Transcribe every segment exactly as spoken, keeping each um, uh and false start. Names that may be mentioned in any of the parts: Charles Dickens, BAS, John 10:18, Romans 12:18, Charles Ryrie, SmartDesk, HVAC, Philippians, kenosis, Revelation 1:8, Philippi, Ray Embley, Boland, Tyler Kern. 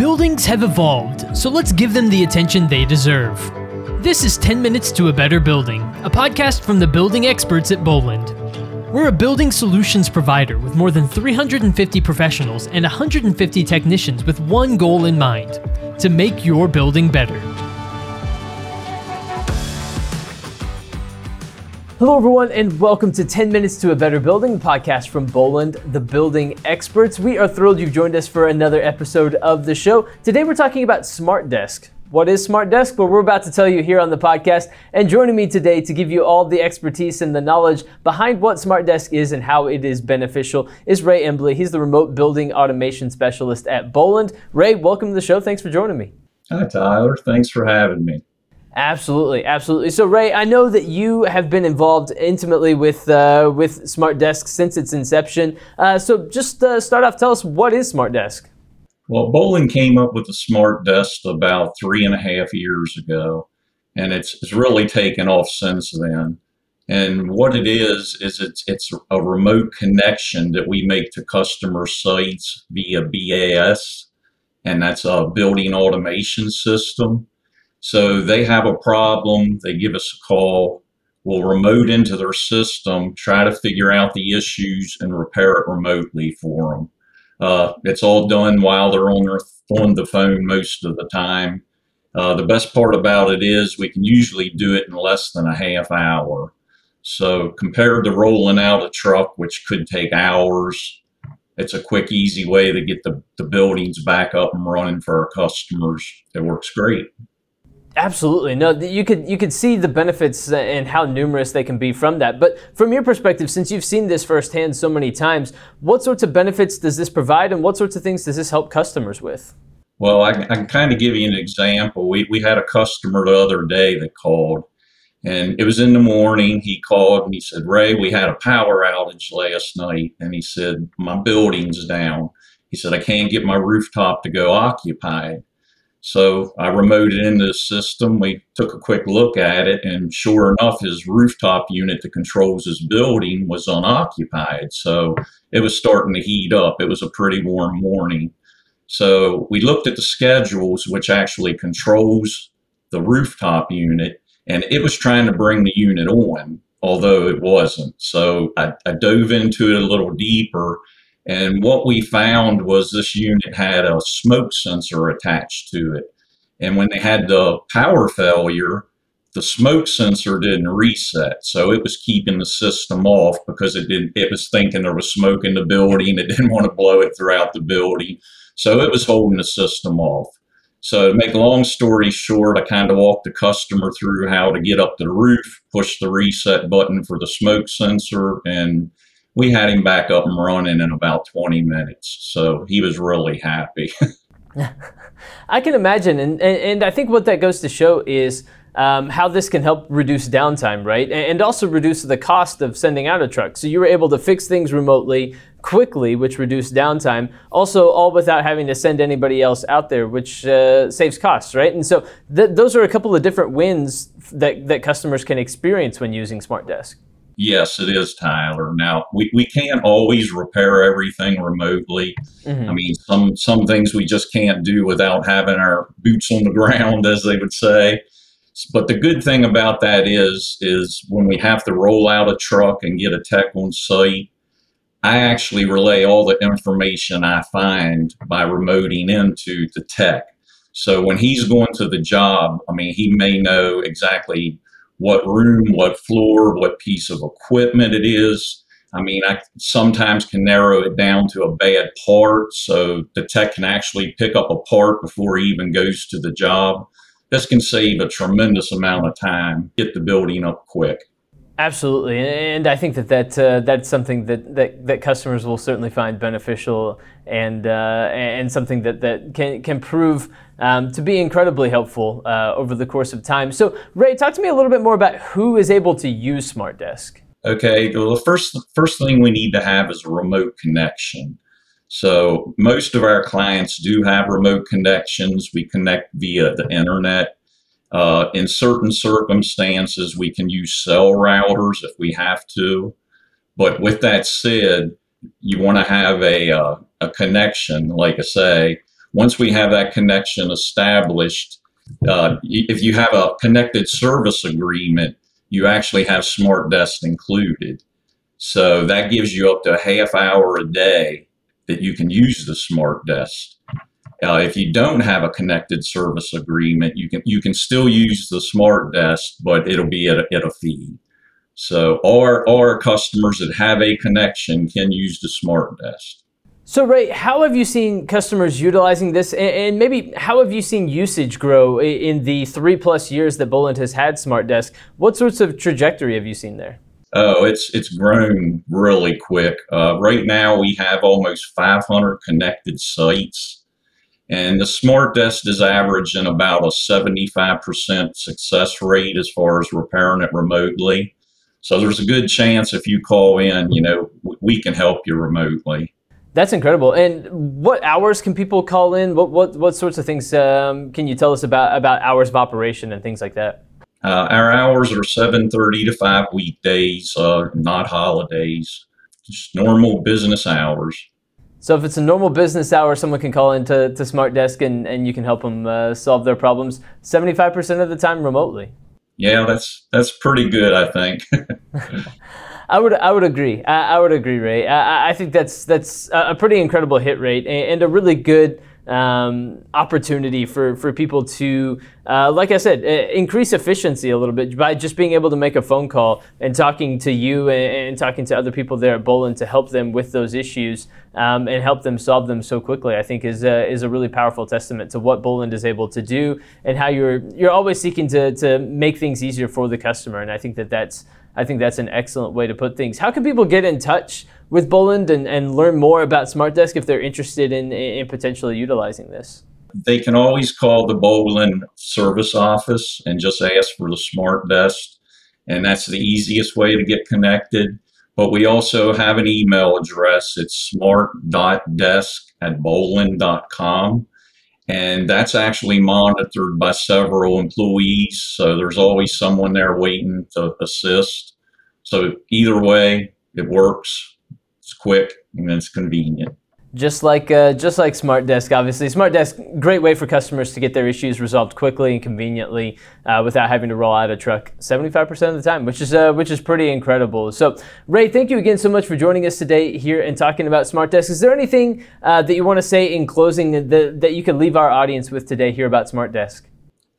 Buildings have evolved, so let's give them the attention they deserve. This is ten minutes to a Better Building, a podcast from the building experts at Boland. We're a building solutions provider with more than three hundred fifty professionals and one hundred fifty technicians with one goal in mind: to make your building better. Hello everyone, and welcome to ten minutes to a Better Building, the podcast from Boland, the building experts. We are thrilled you've joined us for another episode of the show. Today we're talking about SmartDesk. What is SmartDesk? Well, we're about to tell you here on the podcast, and joining me today to give you all the expertise and the knowledge behind what SmartDesk is and how it is beneficial is Ray Embley. He's the remote building automation specialist at Boland. Ray, welcome to the show. Thanks for joining me. Hi, Tyler. Thanks for having me. Absolutely, absolutely. So, Ray, I know that you have been involved intimately with uh, with SmartDesk since its inception. Uh, so, just uh, start off, tell us, what is SmartDesk? Well, Boland came up with the SmartDesk about three and a half years ago, and it's it's really taken off since then. And what it is is it's it's a remote connection that we make to customer sites via B A S, and that's a building automation system. So they have a problem, they give us a call, we'll remote into their system, try to figure out the issues and repair it remotely for them. Uh, it's all done while they're on, their, on the phone most of the time. Uh, the best part about it is we can usually do it in less than a half hour. So compared to rolling out a truck, which could take hours, it's a quick, easy way to get the, the buildings back up and running for our customers. It works great. Absolutely. No, you could you could see the benefits and how numerous they can be from that. But from your perspective, since you've seen this firsthand so many times, what sorts of benefits does this provide and what sorts of things does this help customers with? Well, I, I can kind of give you an example. We we had a customer the other day that called, and it was in the morning. He called and he said, "Ray, we had a power outage last night." And he said, "My building's down." He said, "I can't get my rooftop to go occupied." So I remoted into the system, we took a quick look at it, and sure enough, his rooftop unit that controls his building was unoccupied. So it was starting to heat up. It was a pretty warm morning. So we looked at the schedules, which actually controls the rooftop unit, and it was trying to bring the unit on, although it wasn't. So I, I dove into it a little deeper. And what we found was this unit had a smoke sensor attached to it. And when they had the power failure, the smoke sensor didn't reset. So it was keeping the system off because it didn't, it was thinking there was smoke in the building. It didn't want to blow it throughout the building. So it was holding the system off. So to make a long story short, I kind of walked the customer through how to get up to the roof, push the reset button for the smoke sensor, and we had him back up and running in about twenty minutes, so he was really happy. I can imagine, and, and, and I think what that goes to show is um, how this can help reduce downtime, right? And also reduce the cost of sending out a truck. So you were able to fix things remotely quickly, which reduced downtime, also all without having to send anybody else out there, which uh, saves costs, right? And so th- those are a couple of different wins that, that customers can experience when using SmartDesk. Yes, it is, Tyler. Now, we, we can't always repair everything remotely. Mm-hmm. I mean, some some things we just can't do without having our boots on the ground, as they would say. But the good thing about that is, is when we have to roll out a truck and get a tech on site, I actually relay all the information I find by remoting into the tech. So when he's going to the job, I mean, he may know exactly what room, what floor, what piece of equipment it is. I mean, I sometimes can narrow it down to a bad part, so the tech can actually pick up a part before he even goes to the job. This can save a tremendous amount of time, get the building up quick. Absolutely, and I think that, that uh, that's something that, that, that customers will certainly find beneficial, and uh, and something that, that can can prove um, to be incredibly helpful uh, over the course of time. So, Ray, talk to me a little bit more about who is able to use SmartDesk. Okay, well, the first, first thing we need to have is a remote connection. So most of our clients do have remote connections. We connect via the internet. Uh, in certain circumstances, we can use cell routers if we have to. But with that said, you want to have a, uh, a connection, like I say. Once we have that connection established, uh, if you have a connected service agreement, you actually have SmartDesk included. So that gives you up to a half hour a day that you can use the SmartDesk. Uh, if you don't have a connected service agreement, you can you can still use the SmartDesk, but it'll be at a, at a fee. So our, our customers that have a connection can use the SmartDesk. So Ray, how have you seen customers utilizing this? And maybe how have you seen usage grow in the three plus years that Boland has had SmartDesk? What sorts of trajectory have you seen there? Oh, it's it's grown really quick. Uh, right now we have almost five hundred connected sites, and the SmartDesk is averaging about a seventy-five percent success rate as far as repairing it remotely. So there's a good chance if you call in, you know, we can help you remotely. That's incredible. And what hours can people call in? What what what sorts of things um, can you tell us about about hours of operation and things like that? Uh, our hours are seven thirty to five weekdays, uh, not holidays, just normal business hours. So if it's a normal business hour, someone can call into to SmartDesk and, and you can help them uh, solve their problems seventy-five percent of the time remotely. Yeah, that's that's pretty good, I think. I would I would agree. I, I would agree, Ray. I, I think that's that's a pretty incredible hit rate and a really good um, opportunity for, for people to, uh, like I said, increase efficiency a little bit by just being able to make a phone call and talking to you and, and talking to other people there at Boland to help them with those issues um, and help them solve them so quickly. I think is a, is a really powerful testament to what Boland is able to do and how you're you're always seeking to to make things easier for the customer. And I think that that's I think that's an excellent way to put things. How can people get in touch with Boland and, and learn more about SmartDesk if they're interested in, in potentially utilizing this? They can always call the Boland service office and just ask for the SmartDesk, and that's the easiest way to get connected. But we also have an email address. It's smart dot desk at boland dot com. And that's actually monitored by several employees, so there's always someone there waiting to assist. So either way, it works. It's quick and it's convenient. Just like uh, just like SmartDesk, obviously. SmartDesk, great way for customers to get their issues resolved quickly and conveniently uh, without having to roll out a truck seventy-five percent of the time, which is uh, which is pretty incredible. So, Ray, thank you again so much for joining us today here and talking about SmartDesk. Is there anything uh, that you want to say in closing that, that you can leave our audience with today here about SmartDesk?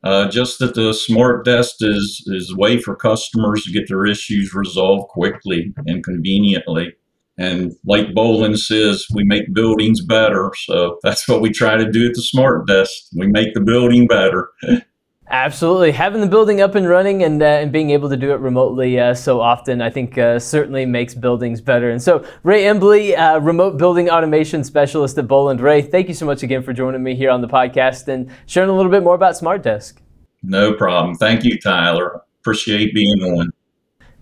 Uh, just that the SmartDesk is, is a way for customers to get their issues resolved quickly and conveniently. And like Boland says, we make buildings better. So that's what we try to do at the SmartDesk. We make the building better. Absolutely. Having the building up and running and, uh, and being able to do it remotely uh, so often, I think uh, certainly makes buildings better. And so Ray Embley, uh, Remote Building Automation Specialist at Boland. Ray, thank you so much again for joining me here on the podcast and sharing a little bit more about SmartDesk. No problem. Thank you, Tyler. Appreciate being on.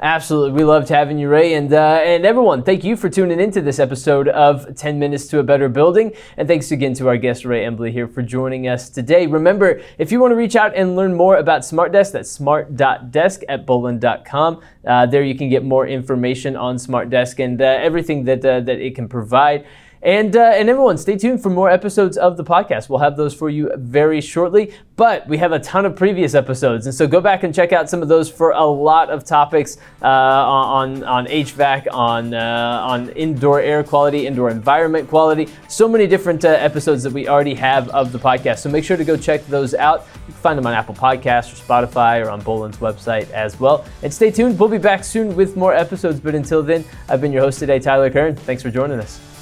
Absolutely. We loved having you, Ray. And uh, and everyone, thank you for tuning into this episode of ten minutes to a Better Building. And thanks again to our guest, Ray Embley, here for joining us today. Remember, if you want to reach out and learn more about SmartDesk, that's smart dot desk at boland dot com. Uh, there you can get more information on SmartDesk and uh, everything that uh, that it can provide. And uh, and everyone, stay tuned for more episodes of the podcast. We'll have those for you very shortly, but we have a ton of previous episodes. And so go back and check out some of those for a lot of topics uh, on, on H V A C, on, uh, on indoor air quality, indoor environment quality, so many different uh, episodes that we already have of the podcast. So make sure to go check those out. You can find them on Apple Podcasts or Spotify or on Boland's website as well. And stay tuned. We'll be back soon with more episodes. But until then, I've been your host today, Tyler Kern. Thanks for joining us.